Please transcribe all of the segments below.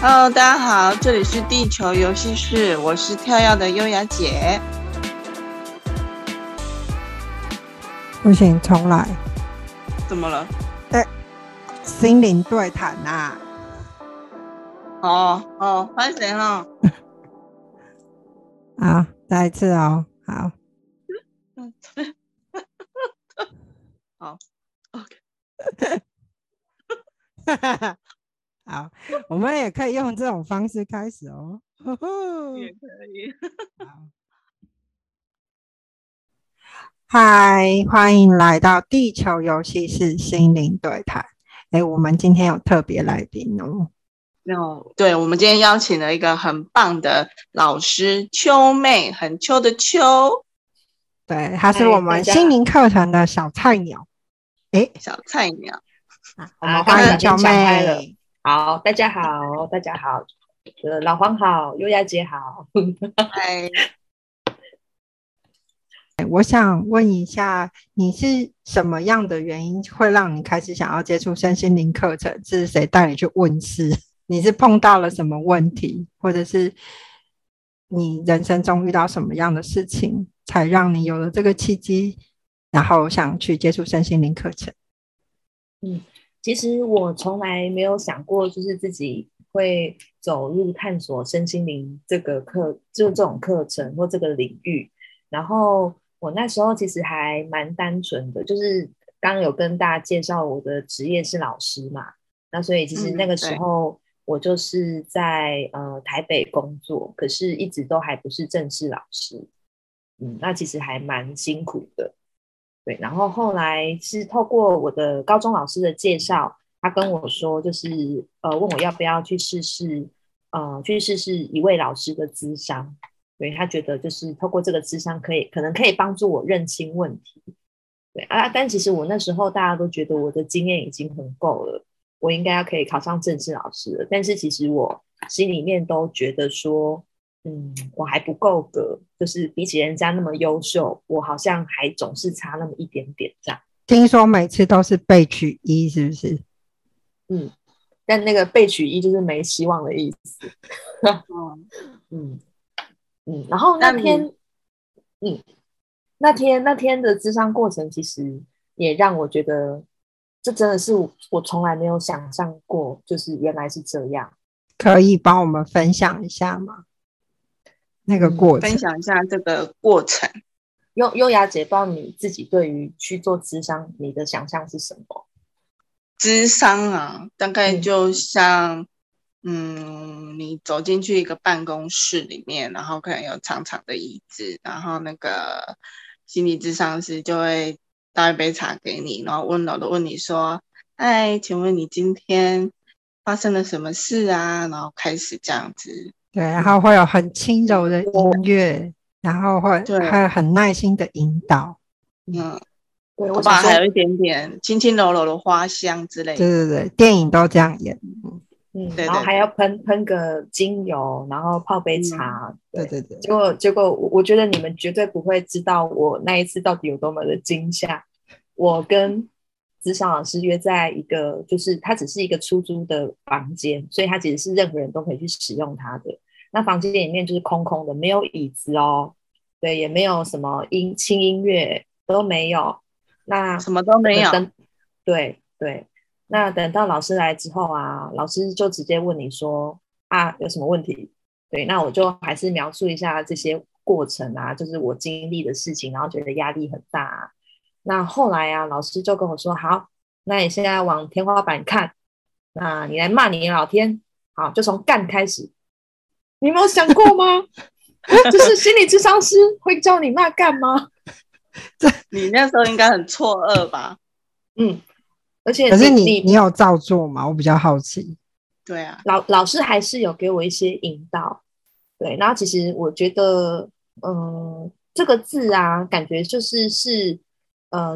Hello， 大家好，这里是地球游戏室，我是跳跃的优雅姐。不行，重来。怎么了？心灵对谈啊。哦，拍谁了？好，再一次哦。好。好 ，OK 。好，我们也可以用这种方式开始哦。也可以。嗨，欢迎来到地球游戏室心灵对谈。我们今天有特别来宾哦。对，我们今天邀请了一个很棒的老师，邱妹，很秋的秋。对，她是我们心灵课程的小菜鸟。小菜鸟，我们欢迎邱妹。好，大家好，大家好，老黄好，优雅姐好。嗨，我想问一下，你是什么样的原因会让你开始想要接触身心灵课程？是谁带你去问世？你是碰到了什么问题，或者是你人生中遇到什么样的事情，才让你有了这个契机？然后想去接触身心灵课程。其实我从来没有想过，就是自己会走入探索身心灵这个就这种课程或这个领域。然后我那时候其实还蛮单纯的，就是刚刚有跟大家介绍我的职业是老师嘛，那所以其实那个时候我就是在台北工作，可是一直都还不是正式老师。那其实还蛮辛苦的。对，然后后来是透过我的高中老师的介绍，他跟我说，就是问我要不要去试试一位老师的咨商。对，他觉得就是透过这个咨商可能可以帮助我认清问题。对啊，但其实我那时候大家都觉得我的经验已经很够了，我应该要可以考上正式老师了。但是其实我心里面都觉得说，我还不够格，就是比起人家那么优秀，我好像还总是差那么一点点这样。听说每次都是被取一，是不是？但那个被取一就是没希望的意思。然后那天的咨商过程，其实也让我觉得，这真的是我从来没有想象过，就是原来是这样。可以帮我们分享一下吗？那个过程，分享一下这个过程。优雅姐，不知道你自己对于去做咨商，你的想象是什么？咨商啊，大概就像，你走进去一个办公室里面，然后可能有长长的椅子，然后那个心理咨商师就会倒一杯茶给你，然后温柔的问你说：“嗨，请问你今天发生了什么事啊？”然后开始这样子。对，然后会有很轻柔的音乐，然后还有很耐心的引导。对，我爸还有一点点轻轻柔柔的花香之类的。对，电影都这样演。对，然后还要喷个精油，然后泡杯茶。对。结果，我觉得你们绝对不会知道我那一次到底有多么的惊吓。我跟咨商老师约在一个，就是它只是一个出租的房间，所以它其实是任何人都可以去使用它的。那房间里面就是空空的，没有椅子哦，对，也没有什么轻音乐都没有，那什么都没有。对，那等到老师来之后啊，老师就直接问你说啊有什么问题？对，那我就还是描述一下这些过程啊，就是我经历的事情，然后觉得压力很大啊。那后来啊，老师就跟我说：“好，那你现在往天花板看，那你来骂你老天，好，就从干开始。”你有没有想过吗？就是心理咨商师会教你骂干吗？你那时候应该很错愕吧？而且可是你有照做吗？我比较好奇。对啊，老师还是有给我一些引导。对，然后其实我觉得，这个字啊，感觉就是。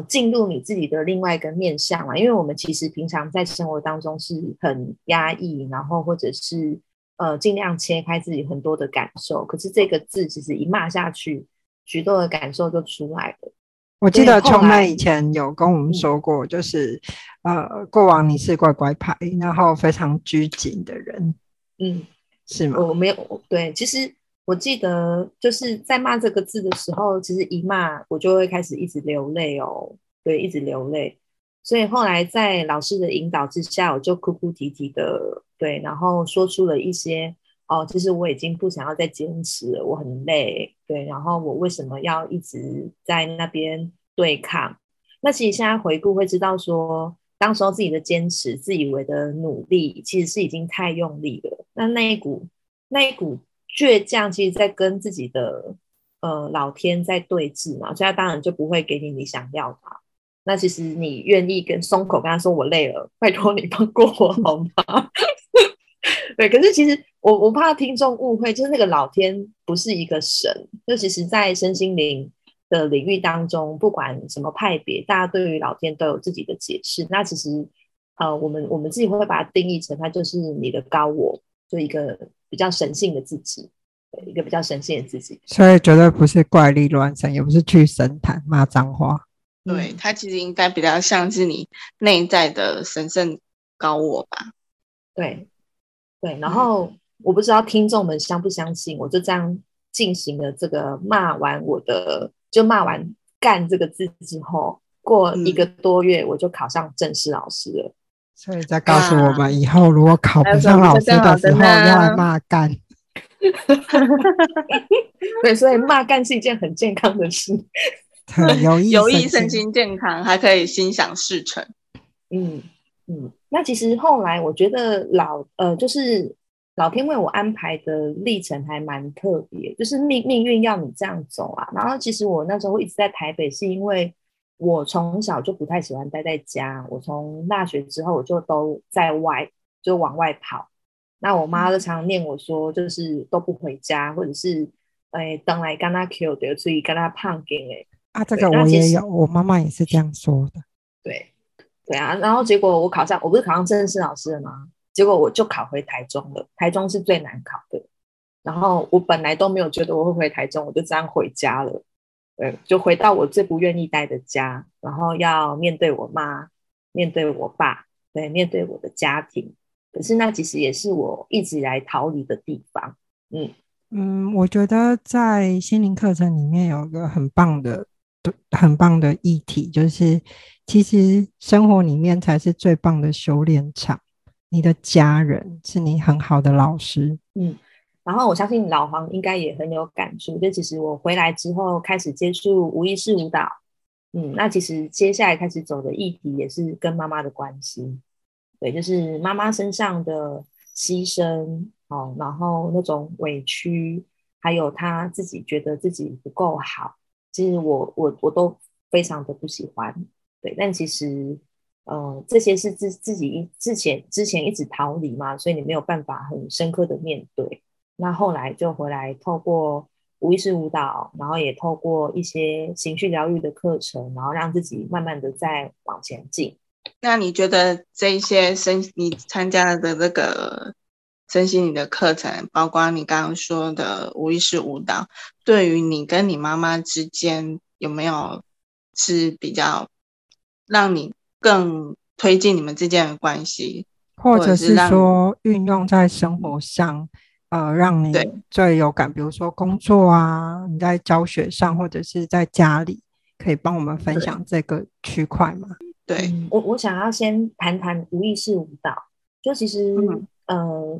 进入你自己的另外一个面向嘛，因为我们其实平常在生活当中是很压抑，然后或者是尽量切开自己很多的感受，可是这个字其实一骂下去，许多的感受就出来了。我记得邱妹以前有跟我们说过，就是过往你是乖乖牌，然后非常拘谨的人，嗯，是吗？我没有，对，其实我记得就是在骂这个字的时候，其实一骂我就会开始一直流泪哦，对，一直流泪。所以后来在老师的引导之下，我就哭哭啼啼的，对，然后说出了一些哦，就是我已经不想要再坚持了，我很累，对，然后我为什么要一直在那边对抗？那其实现在回顾会知道说，当时候自己的坚持、自以为的努力，其实是已经太用力了。那一股倔强，其实在跟自己的老天在对峙嘛，所以他当然就不会给你你想要的。那其实你愿意跟松口跟他说我累了，拜托你放过我好吗？对，可是其实我怕听众误会，就是那个老天不是一个神，就其实在身心灵的领域当中，不管什么派别，大家对于老天都有自己的解释。那其实我们自己会把它定义成它就是你的高我，就一个比较神性的自己，一个比较神性的自己。所以绝对不是怪力乱神，也不是去神坛骂脏话。对，它其实应该比较像是你内在的神圣高我吧。对对，然后我不知道听众们相不相信，我就这样进行了这个骂完我的，就骂完干这个字之后，过一个多月我就考上正式老师了。所以再告诉我们，以后如果考不上老师的时候，要来骂干。对，所以骂干是一件很健康的事。有益身心健康，还可以心想事成。嗯嗯，那其实后来我觉得就是老天为我安排的历程还蛮特别，就是命运要你这样走啊。然后其实我那时候一直在台北，是因为我从小就不太喜欢待在家，我从大学之后我就都在外，就往外跑。那我妈就常念我说，就是都不回家，或者是等来跟他 Q 的，所以跟他胖给哎。啊，这个我也有，我妈妈也是这样说的。对，对啊，然后结果我考上，我不是考上正式老师了吗？结果我就考回台中了，台中是最难考的。然后我本来都没有觉得我会回台中，我就这样回家了。对，就回到我最不愿意待的家，然后要面对我妈，面对我爸，对，面对我的家庭。可是那其实也是我一直以来逃离的地方。我觉得在心灵课程里面有一个很棒的议题，就是其实生活里面才是最棒的修炼场，你的家人是你很好的老师。然后我相信老黄应该也很有感触，就其实我回来之后开始接触无意识舞蹈，那其实接下来开始走的议题也是跟妈妈的关系。对，就是妈妈身上的牺牲，然后那种委屈，还有她自己觉得自己不够好，其实我都非常的不喜欢。对，但其实这些是自己之前一直逃离嘛，所以你没有办法很深刻的面对。那后来就回来透过无意识舞蹈，然后也透过一些情绪疗愈的课程，然后让自己慢慢的再往前进。那你觉得这些你参加的这个身心灵的课程，包括你刚刚说的无意识舞蹈，对于你跟你妈妈之间有没有是比较让你更推进你们之间的关系，或者是说运用在生活上，让你最有感，比如说工作啊，你在教学上或者是在家里，可以帮我们分享这个区块吗？对，我想要先谈无意识舞蹈，就其实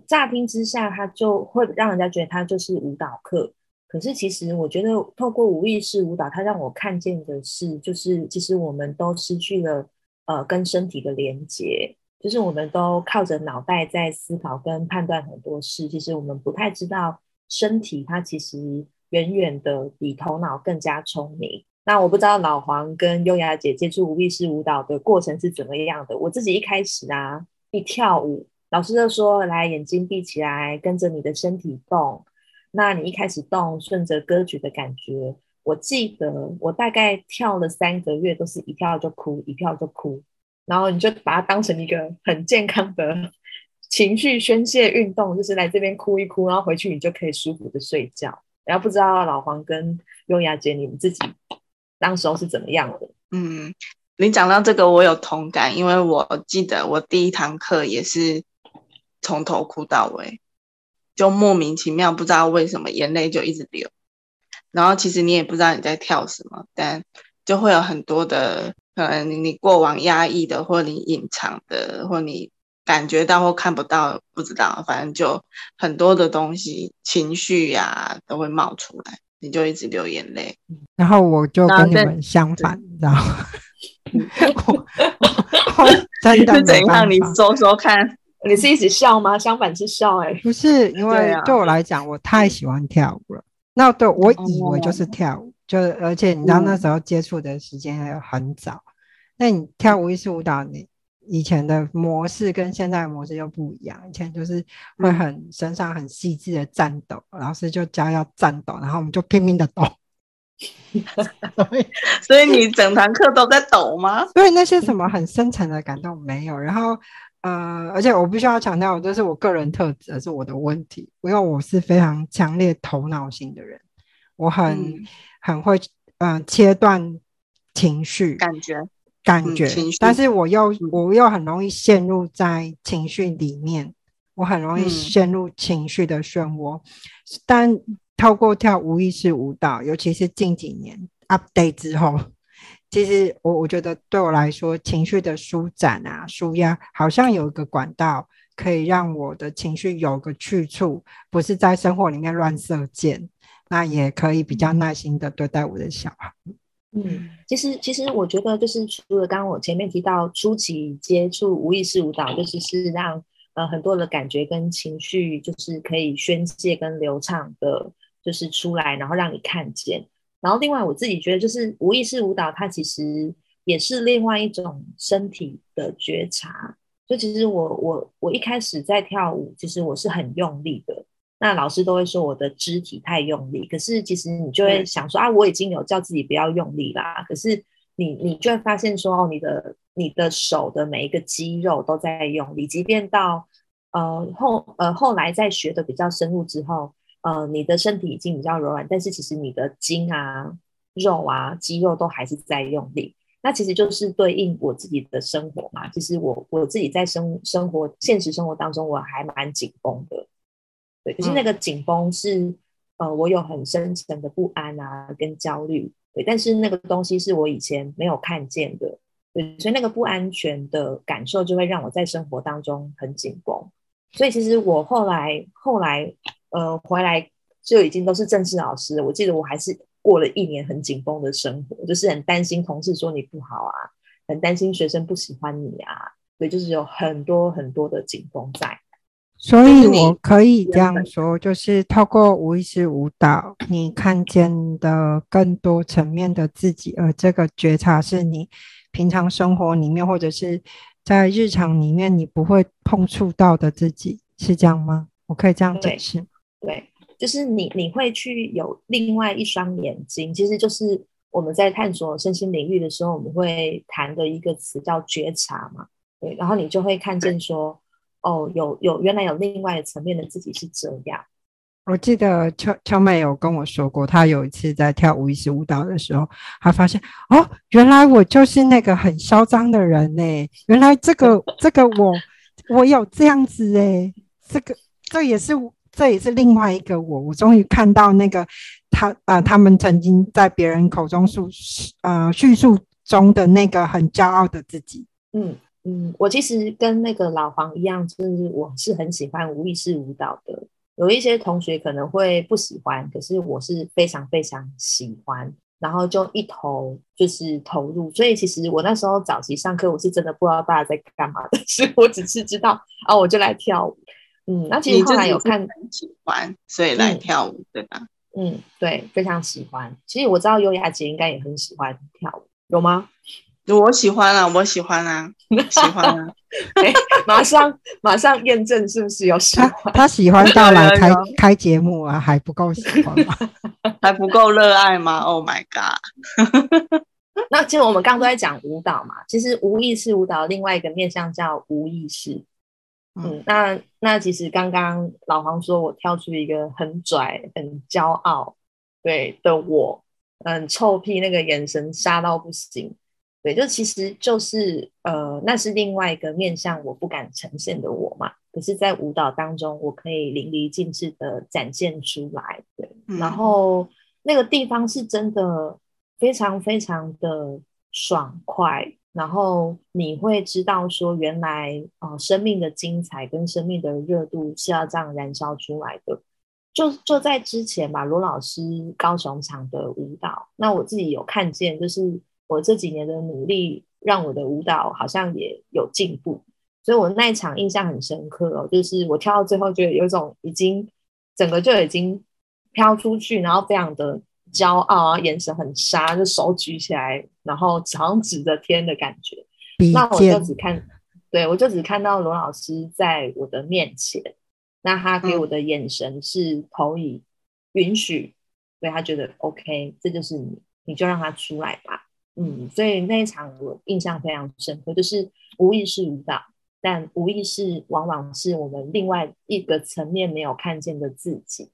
乍听之下它就会让人家觉得它就是舞蹈课，可是其实我觉得透过无意识舞蹈，它让我看见的是，就是其实我们都失去了跟身体的连结，就是我们都靠着脑袋在思考跟判断很多事，其实我们不太知道身体它其实远远的比头脑更加聪明。那我不知道老黄跟优雅姐接触无意识舞蹈的过程是怎么样的。我自己一开始一跳舞，老师就说来，眼睛闭起来，跟着你的身体动，那你一开始动，顺着歌曲的感觉。我记得我大概跳了3个月，都是一跳就哭，一跳就哭，然后你就把它当成一个很健康的情绪宣泄运动，就是来这边哭一哭，然后回去你就可以舒服的睡觉。然后不知道老黄跟优雅姐你们自己当时候是怎么样的？你讲到这个我有同感，因为我记得我第1堂课也是从头哭到尾，就莫名其妙不知道为什么眼泪就一直流，然后其实你也不知道你在跳什么，但就会有很多的可能你过往压抑的或你隐藏的或你感觉到或看不到不知道，反正就很多的东西情绪啊都会冒出来，你就一直流眼泪。然后我就跟你们相反，然后真的是怎样？你说说看，你是一起笑吗？相反是笑哎、欸，不是，因为对我来讲，我太喜欢跳舞了。那对我以为就是跳舞，就是而且你知道那时候接触的时间还很早。那你跳舞艺术舞蹈，你以前的模式跟现在的模式又不一样。以前就是会很身上很细致的战斗，老师就教要战斗，然后我们就拼命的抖。所以你整堂课都在抖吗？所以那些什么很深层的感动没有。然后而且我必须要强调，这是我个人特质，是我的问题，因为我是非常强烈头脑型的人，我很会切断情绪感觉，但是我又很容易陷入在情绪里面，我很容易陷入情绪的漩涡。但透过跳无意识舞蹈，尤其是近几年 update 之后，其实我觉得对我来说，情绪的舒展啊舒压好像有一个管道可以让我的情绪有个去处，不是在生活里面乱射箭，那也可以比较耐心的对待我的小孩。其实我觉得就是除了刚刚我前面提到初期接触无意识舞蹈，就是让很多的感觉跟情绪就是可以宣泄跟流畅的就是出来，然后让你看见。然后另外我自己觉得就是无意识舞蹈它其实也是另外一种身体的觉察。就其实我一开始在跳舞，其实我是很用力的，那老师都会说我的肢体太用力，可是其实你就会想说我已经有叫自己不要用力啦，可是你就会发现说你的手的每一个肌肉都在用力。即便到后来在学的比较深入之后，你的身体已经比较柔软，但是其实你的筋啊肉啊肌肉都还是在用力。那其实就是对应我自己的生活嘛，其实我自己在现实生活当中我还蛮紧绷的，对，可是那个紧绷是我有很深层的不安啊跟焦虑，对，但是那个东西是我以前没有看见的，对，所以那个不安全的感受就会让我在生活当中很紧绷。所以其实我后来回来就已经都是正式老师了，我记得我还是过了1年很紧绷的生活，就是很担心同事说你不好啊，很担心学生不喜欢你啊，所以就是有很多很多的紧绷在。所以我可以这样说，就是透过无意识舞蹈，你看见的更多层面的自己，而这个觉察是你平常生活里面或者是在日常里面你不会碰触到的自己，是这样吗？我可以这样解释。 对，就是你会去有另外一双眼睛。其实就是我们在探索身心领域的时候，我们会谈的一个词叫觉察嘛，对，然后你就会看见说原来有另外的层面的自己是这样。我记得邱妹有跟我说过，她有一次在跳无意识舞蹈的时候，她发现原来我就是那个很嚣张的人欸，原来这个我有这样子欸，这也是另外一个我终于看到那个他们曾经在别人口中叙述中的那个很骄傲的自己。我其实跟那个老黄一样，就是我是很喜欢无意识舞蹈的。有一些同学可能会不喜欢，可是我是非常非常喜欢，然后就一头就是投入。所以其实我那时候早期上课，我是真的不知道大家在干嘛，但是我只是知道我就来跳舞。那其实后来有看很喜欢，所以来跳舞，对吧？对，非常喜欢。其实我知道优雅姐应该也很喜欢跳舞，有吗？我喜欢啊马上验证是不是有喜欢。他喜欢到来开节目啊，还不够喜欢吗？还不够热爱吗？ Oh my god。 那其实我们刚刚都在讲舞蹈嘛，其实无意识舞蹈另外一个面向叫无意识。那其实刚刚老黄说我跳出一个很拽很骄傲，对的，我很臭屁，那个眼神杀到不行。对，就其实就是那是另外一个面向我不敢呈现的我嘛，可是在舞蹈当中我可以淋漓尽致的展现出来。对，然后那个地方是真的非常非常的爽快，然后你会知道说原来生命的精彩跟生命的热度是要这样燃烧出来的。就在之前吧，罗老师高雄场的舞蹈，那我自己有看见就是我这几年的努力让我的舞蹈好像也有进步，所以我那一场印象很深刻就是我跳到最后觉得有一种已经整个就已经飘出去，然后非常的骄傲啊，眼神很杀，就手举起来然后好像指着天的感觉。那我就只看到罗老师在我的面前，那他给我的眼神是投以允许，所以他觉得 OK 这就是你就让他出来吧。所以那一场我印象非常深刻，就是无意识舞蹈，但无意识往往是我们另外一个层面没有看见的自己。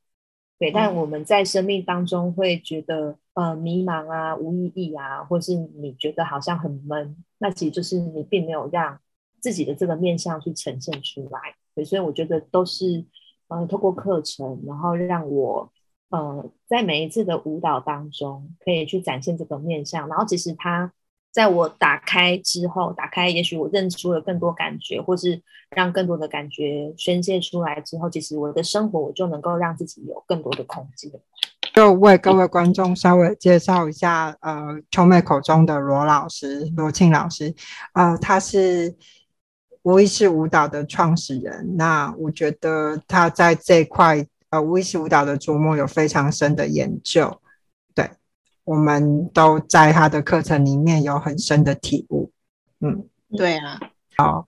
对，但我们在生命当中会觉得迷茫啊，无意义啊，或是你觉得好像很闷，那其实就是你并没有让自己的这个面向去呈现出来。对，所以我觉得都是透过课程，然后让我在每一次的舞蹈当中可以去展现这个面向，然后其实它在我打开也许我认出了更多感觉，或是让更多的感觉宣泄出来之后，其实我的生活我就能够让自己有更多的空间。就为各位观众稍微介绍一下邱妹口中的罗老师，罗庆老师，他是无意识舞蹈的创始人。那我觉得他在这块无意识舞蹈的琢磨有非常深的研究，对，我们都在他的课程里面有很深的体悟。对啊。好，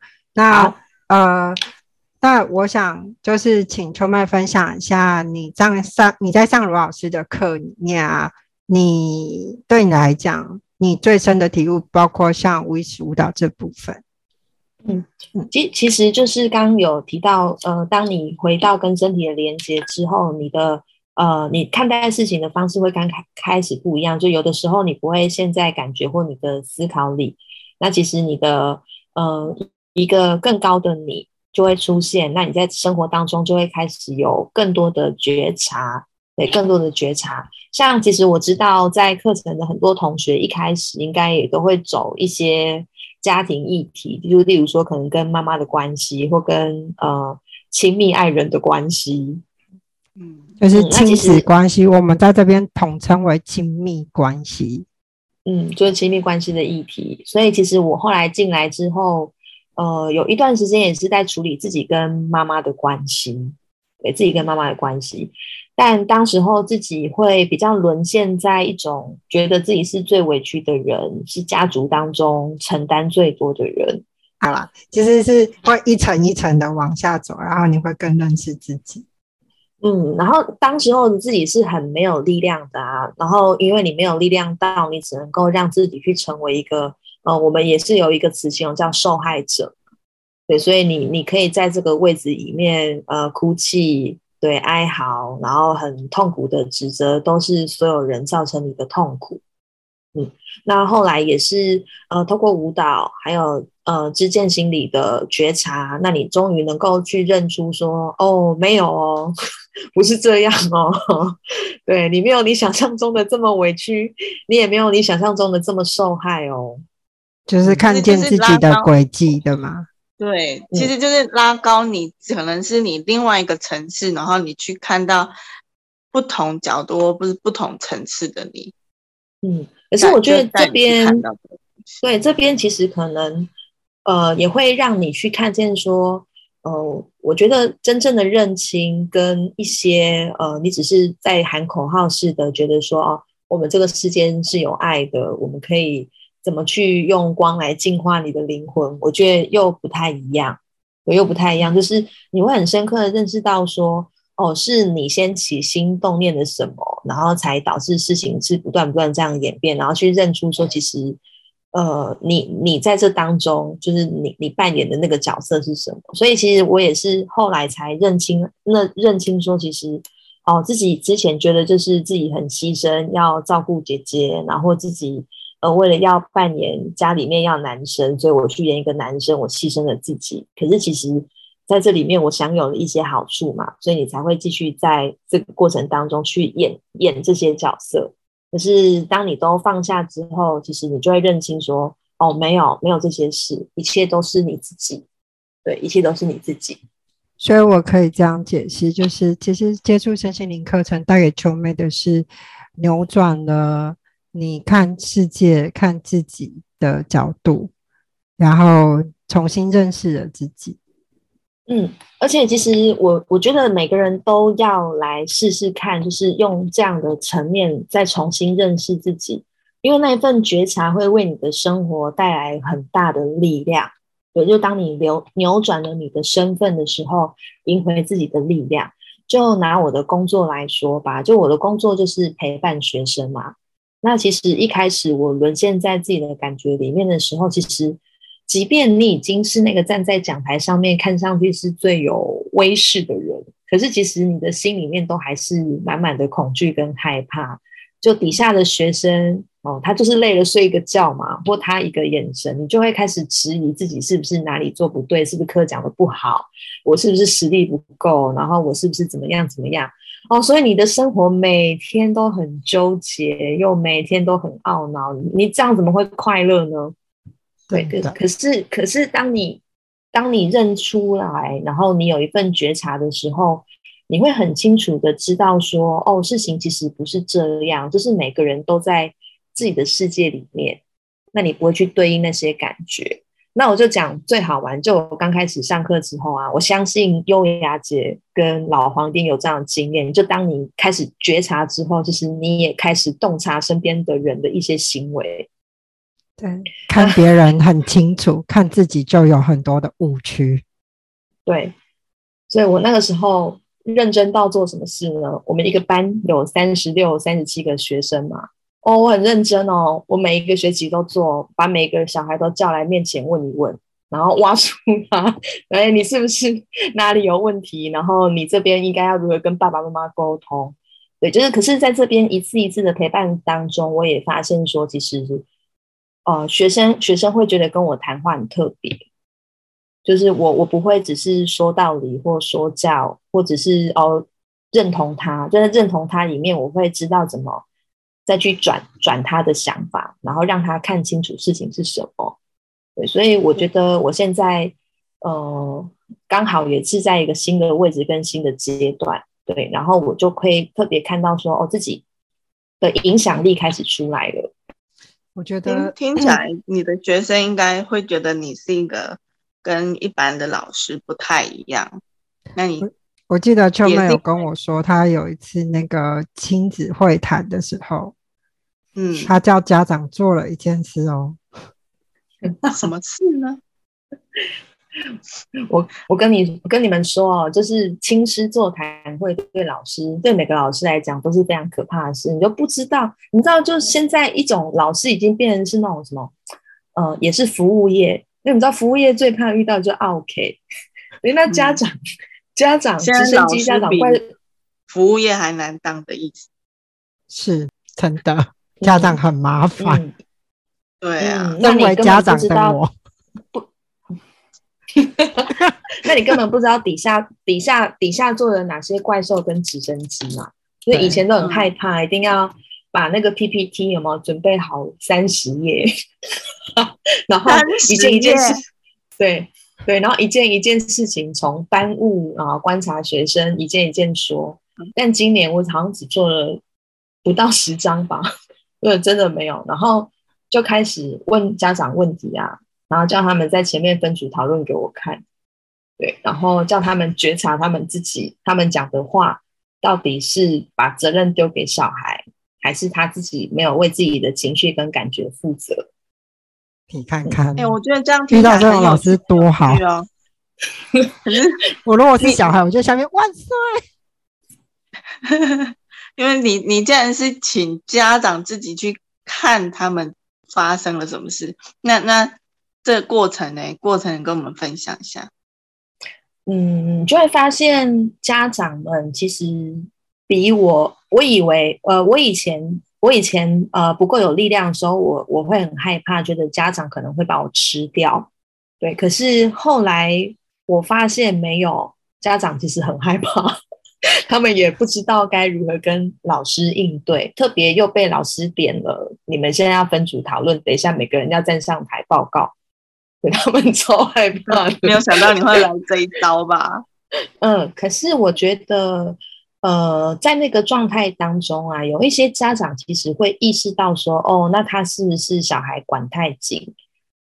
那我想就是请邱妹分享一下你在上罗老师的课里面啊，你对你来讲你最深的体悟包括像无意识舞蹈这部分。其实就是刚刚有提到当你回到跟身体的连接之后，你看待事情的方式会开始不一样，就有的时候你不会陷在感觉或你的思考里，那其实你的一个更高的你就会出现，那你在生活当中就会开始有更多的觉察。对，更多的觉察，像其实我知道在课程的很多同学一开始应该也都会走一些家庭议题，就例如说可能跟妈妈的关系，或跟亲密爱人的关系，就是亲子关系，我们在这边统称为亲密关系，就是亲密关系的议题。所以其实我后来进来之后有一段时间也是在处理自己跟妈妈的关系，对，自己跟妈妈的关系，但当时候自己会比较沦陷在一种觉得自己是最委屈的人，是家族当中承担最多的人。好啦，其实是会一层一层的往下走，然后你会更认识自己。然后当时候自己是很没有力量的啊，然后因为你没有力量到你只能够让自己去成为一个我们也是有一个词形容叫受害者。对，所以你可以在这个位置里面哭泣，对，哀嚎，然后很痛苦的指责都是所有人造成你的痛苦。那后来也是透过舞蹈还有知见心理的觉察，那你终于能够去认出说没有不是这样对，你没有你想象中的这么委屈，你也没有你想象中的这么受害就是看见自己的轨迹的嘛。对，其实就是拉高你可能是你另外一个层次，然后你去看到不同角度，不是不同层次的你。可是我觉得这边，对，这边其实可能也会让你去看见说我觉得真正的认清跟一些你只是在喊口号式的觉得说我们这个世间是有爱的，我们可以怎么去用光来净化你的灵魂，我觉得又不太一样。就是你会很深刻的认识到说是你先起心动念的什么，然后才导致事情是不断这样演变，然后去认出说其实你在这当中就是你扮演的那个角色是什么。所以其实我也是后来才认清说其实自己之前觉得就是自己很牺牲要照顾姐姐，然后自己为了要扮演家里面要男生，所以我去演一个男生，我牺牲了自己，可是其实在这里面我享有了一些好处嘛，所以你才会继续在这个过程当中去演这些角色。可是当你都放下之后，其实你就会认清说，哦，没有这些事，一切都是你自己，对，一切都是你自己。所以我可以这样解析，就是其实接触身心灵课程带给邱妹的是扭转了你看世界看自己的角度，然后重新认识了自己。而且其实我觉得每个人都要来试试看，就是用这样的层面再重新认识自己，因为那一份觉察会为你的生活带来很大的力量。对，就当你扭转了你的身份的时候，赢回自己的力量。就拿我的工作来说吧，就我的工作就是陪伴学生嘛。那其实一开始我沦陷在自己的感觉里面的时候，其实即便你已经是那个站在讲台上面看上去是最有威势的人，可是其实你的心里面都还是满满的恐惧跟害怕。就底下的学生他就是累了睡一个觉嘛，或他一个眼神，你就会开始质疑自己是不是哪里做不对，是不是课讲的不好，我是不是实力不够，然后我是不是怎么样所以你的生活每天都很纠结，又每天都很懊恼，你这样怎么会快乐呢？对，可是当你认出来，然后你有一份觉察的时候，你会很清楚的知道说，哦，事情其实不是这样，就是每个人都在自己的世界里面，那你不会去对应那些感觉。那我就讲最好玩，就我刚开始上课之后啊，我相信优雅姐跟老黄丁有这样的经验，就当你开始觉察之后，就是你也开始洞察身边的人的一些行为。对，看别人很清楚，看自己就有很多的误区。对，所以我那个时候认真到做什么事呢？我们一个班有36、37个学生嘛，我很认真哦，我每一个学期都做，把每个小孩都叫来面前问一问，然后挖出他，你是不是哪里有问题，然后你这边应该要如何跟爸爸妈妈沟通。对，就是可是在这边一次一次的陪伴当中，我也发现说，其实学生会觉得跟我谈话很特别，就是我不会只是说道理或说教，或者是认同他，就在认同他里面，我会知道怎么再去转他的想法，然后让他看清楚事情是什么。对，所以我觉得我现在刚好也是在一个新的位置跟新的阶段。对，然后我就会特别看到说，自己的影响力开始出来了。我觉得 听起来你的学生应该会觉得你是一个跟一般的老师不太一样。那你我记得邱妹有跟我说，她有一次那个亲子会谈的时候，她叫家长做了一件事哦。那什么事呢？我跟你们说哦，就是亲师座谈会对老师，对每个老师来讲都是非常可怕的事。你就不知道，你知道，就现在一种老师已经变成是那种什么，也是服务业。那你知道服务业最怕遇到就 OK， 那家长直升机家长会，服务业还难当的意思，是真的，家长很麻烦。对啊，身为家长的我。那你根本不知道底下做了哪些怪兽跟直升机嘛？所以以前都很害怕，一定要把那个 PPT 有没有准备好30页，然后一件事，对，然后一件事情从班务啊观察学生，一件说。但今年我好像只做了不到10张吧，因为真的没有。然后就开始问家长问题啊。然后叫他们在前面分组讨论给我看，对，然后叫他们觉察他们自己，他们讲的话到底是把责任丢给小孩，还是他自己没有为自己的情绪跟感觉负责？你看看，我觉得这样遇到这种老师多好。可是我如果是小孩，我就在下面万岁，因为你既然是请家长自己去看他们发生了什么事，那这个过程跟我们分享一下。就会发现家长们其实比我以为我以前我以前不够有力量的时候，我会很害怕，觉得家长可能会把我吃掉，对。可是后来我发现没有，家长其实很害怕，他们也不知道该如何跟老师应对，特别又被老师点了，你们现在要分组讨论，等一下每个人要站上台报告，对，他们超害怕的。没有想到你会来这一招吧？嗯，可是我觉得在那个状态当中啊，有一些家长其实会意识到说，哦，那他是不是小孩管太紧，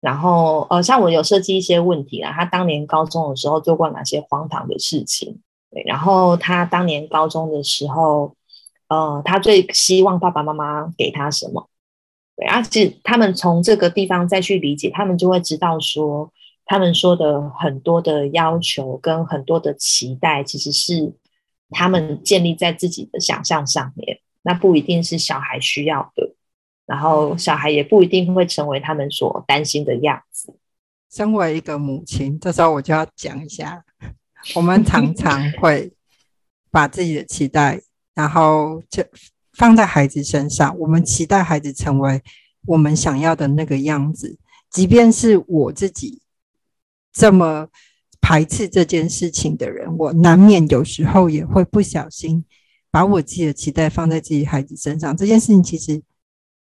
然后像我有设计一些问题啊，他当年高中的时候做过哪些荒唐的事情，对，然后他当年高中的时候他最希望爸爸妈妈给他什么，对啊，其实他们从这个地方再去理解，他们就会知道说，他们说的很多的要求跟很多的期待，其实是他们建立在自己的想象上面，那不一定是小孩需要的，然后小孩也不一定会成为他们所担心的样子。身为一个母亲，这时候我就要讲一下，我们常常会把自己的期待然后就放在孩子身上，我们期待孩子成为我们想要的那个样子。即便是我自己这么排斥这件事情的人，我难免有时候也会不小心把我自己的期待放在自己孩子身上。这件事情其实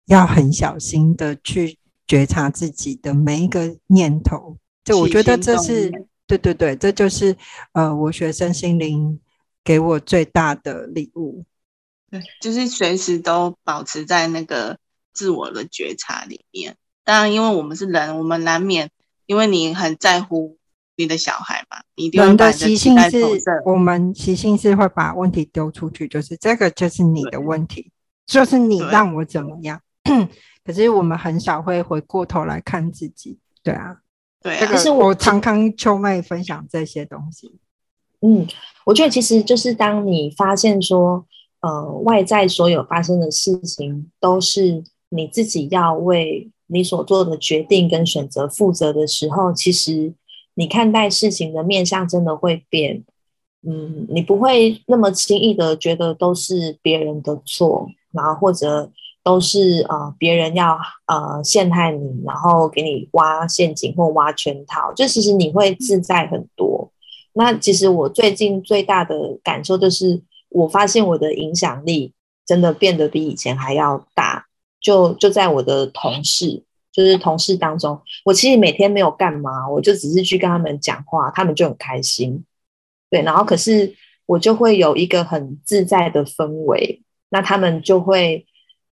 要很小心的去觉察自己的每一个念头，就我觉得这是对对对，这就是我学生心灵给我最大的礼物。对，就是随时都保持在那个自我的觉察里面。当然因为我们是人，我们难免因为你很在乎你的小孩嘛，你一定会把你的期待投射。人的习性是，我们习性是会把问题丢出去，就是这个就是你的问题，就是你让我怎么样可是我们很少会回过头来看自己。对啊对啊，这个我常跟邱妹分享这些东西。嗯，我觉得其实就是当你发现说外在所有发生的事情都是你自己要为你所做的决定跟选择负责的时候，其实你看待事情的面向真的会变。嗯，你不会那么轻易的觉得都是别人的错，然后或者都是别人要陷害你，然后给你挖陷阱或挖圈套，就其实你会自在很多。那其实我最近最大的感受就是，我发现我的影响力真的变得比以前还要大，就在我的同事。就是同事当中，我其实每天没有干嘛，我就只是去跟他们讲话，他们就很开心，对，然后可是我就会有一个很自在的氛围，那他们就会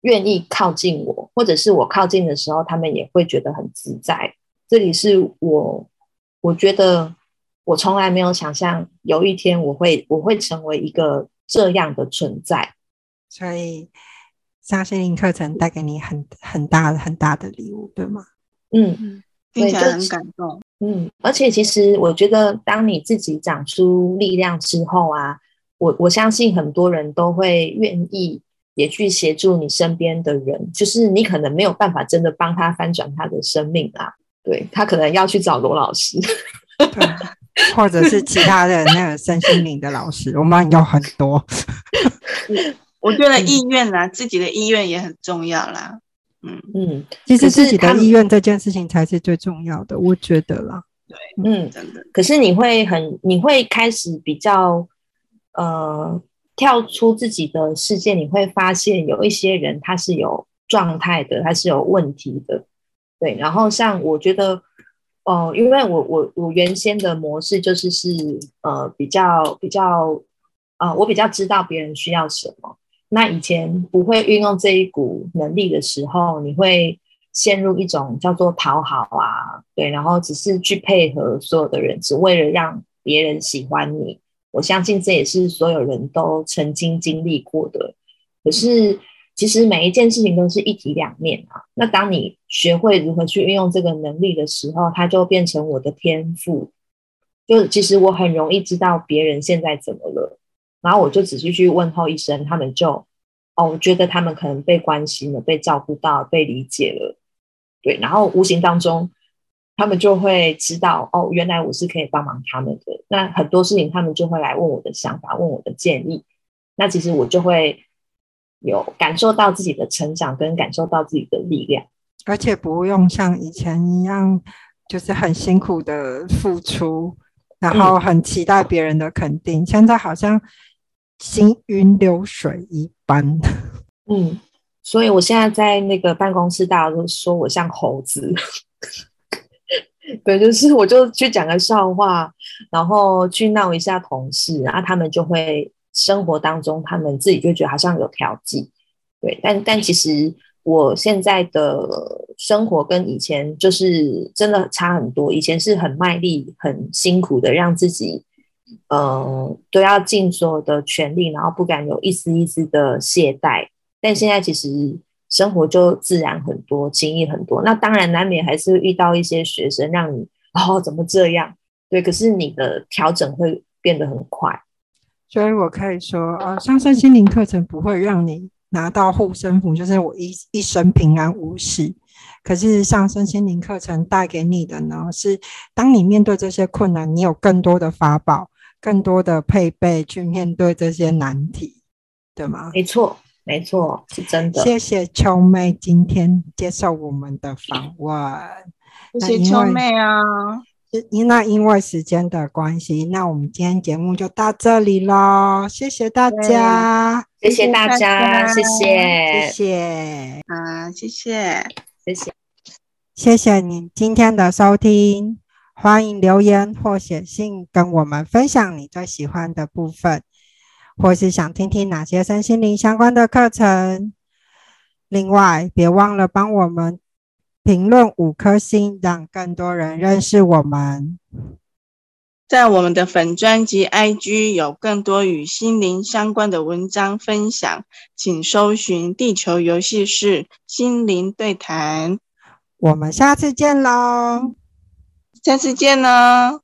愿意靠近我，或者是我靠近的时候他们也会觉得很自在。这里是我觉得我从来没有想象有一天我会成为一个这样的存在。所以身心灵课程带给你很大的礼物，对吗？嗯，听起来很感动。嗯，而且其实我觉得当你自己长出力量之后啊，我相信很多人都会愿意也去协助你身边的人，就是你可能没有办法真的帮他翻转他的生命啊，对，他可能要去找罗老师或者是其他的那个身心灵的老师我们有很多我觉得意愿啦，自己的意愿也很重要啦。嗯嗯，其实自己的意愿这件事情才是最重要的，我觉得啦。对，嗯，真的。可是你会开始比较跳出自己的世界，你会发现有一些人他是有状态的，他是有问题的。对，然后像我觉得因为我原先的模式就是我比较知道别人需要什么。那以前不会运用这一股能力的时候，你会陷入一种叫做讨好啊，对，然后只是去配合所有的人，只为了让别人喜欢你。我相信这也是所有人都曾经经历过的。可是其实每一件事情都是一体两面啊。那当你学会如何去运用这个能力的时候，它就变成我的天赋。就其实我很容易知道别人现在怎么了，然后我就仔细去问候一声，他们就我觉得他们可能被关心了，被照顾到，被理解了，对，然后无形当中他们就会知道原来我是可以帮忙他们的。那很多事情他们就会来问我的想法，问我的建议，那其实我就会有感受到自己的成长跟感受到自己的力量，而且不用像以前一样就是很辛苦的付出，然后很期待别人的肯定，现在好像行云流水一般。嗯，所以我现在在那个办公室大家都说我像猴子对，就是我就去讲个笑话，然后去闹一下同事，然后他们就会生活当中他们自己就觉得好像有调剂。对，但其实我现在的生活跟以前就是真的差很多，以前是很卖力很辛苦的，让自己都要尽所有的全力，然后不敢有一丝一丝的懈怠，但现在其实生活就自然很多，轻易很多。那当然难免还是遇到一些学生让你怎么这样，对，可是你的调整会变得很快。所以我可以说上身心灵课程不会让你拿到护身符，就是我 一生平安无事，可是上身心灵课程带给你的呢，是当你面对这些困难，你有更多的法宝，更多的配备去面对这些难题，对吗？没错没错，是真的。谢谢邱妹今天接受我们的访问，谢谢邱妹啊。那因为时间的关系，那我们今天节目就到这里咯，谢谢大家，谢谢大家，谢谢，谢谢啊，谢谢，谢谢，谢谢你今天的收听，欢迎留言或写信跟我们分享你最喜欢的部分，或是想听听哪些身心灵相关的课程。另外别忘了帮我们评论5颗星，让更多人认识我们。在我们的粉专及 IG 有更多与心灵相关的文章分享，请搜寻地球游戏室心灵对谈，我们下次见咯，下次见咯。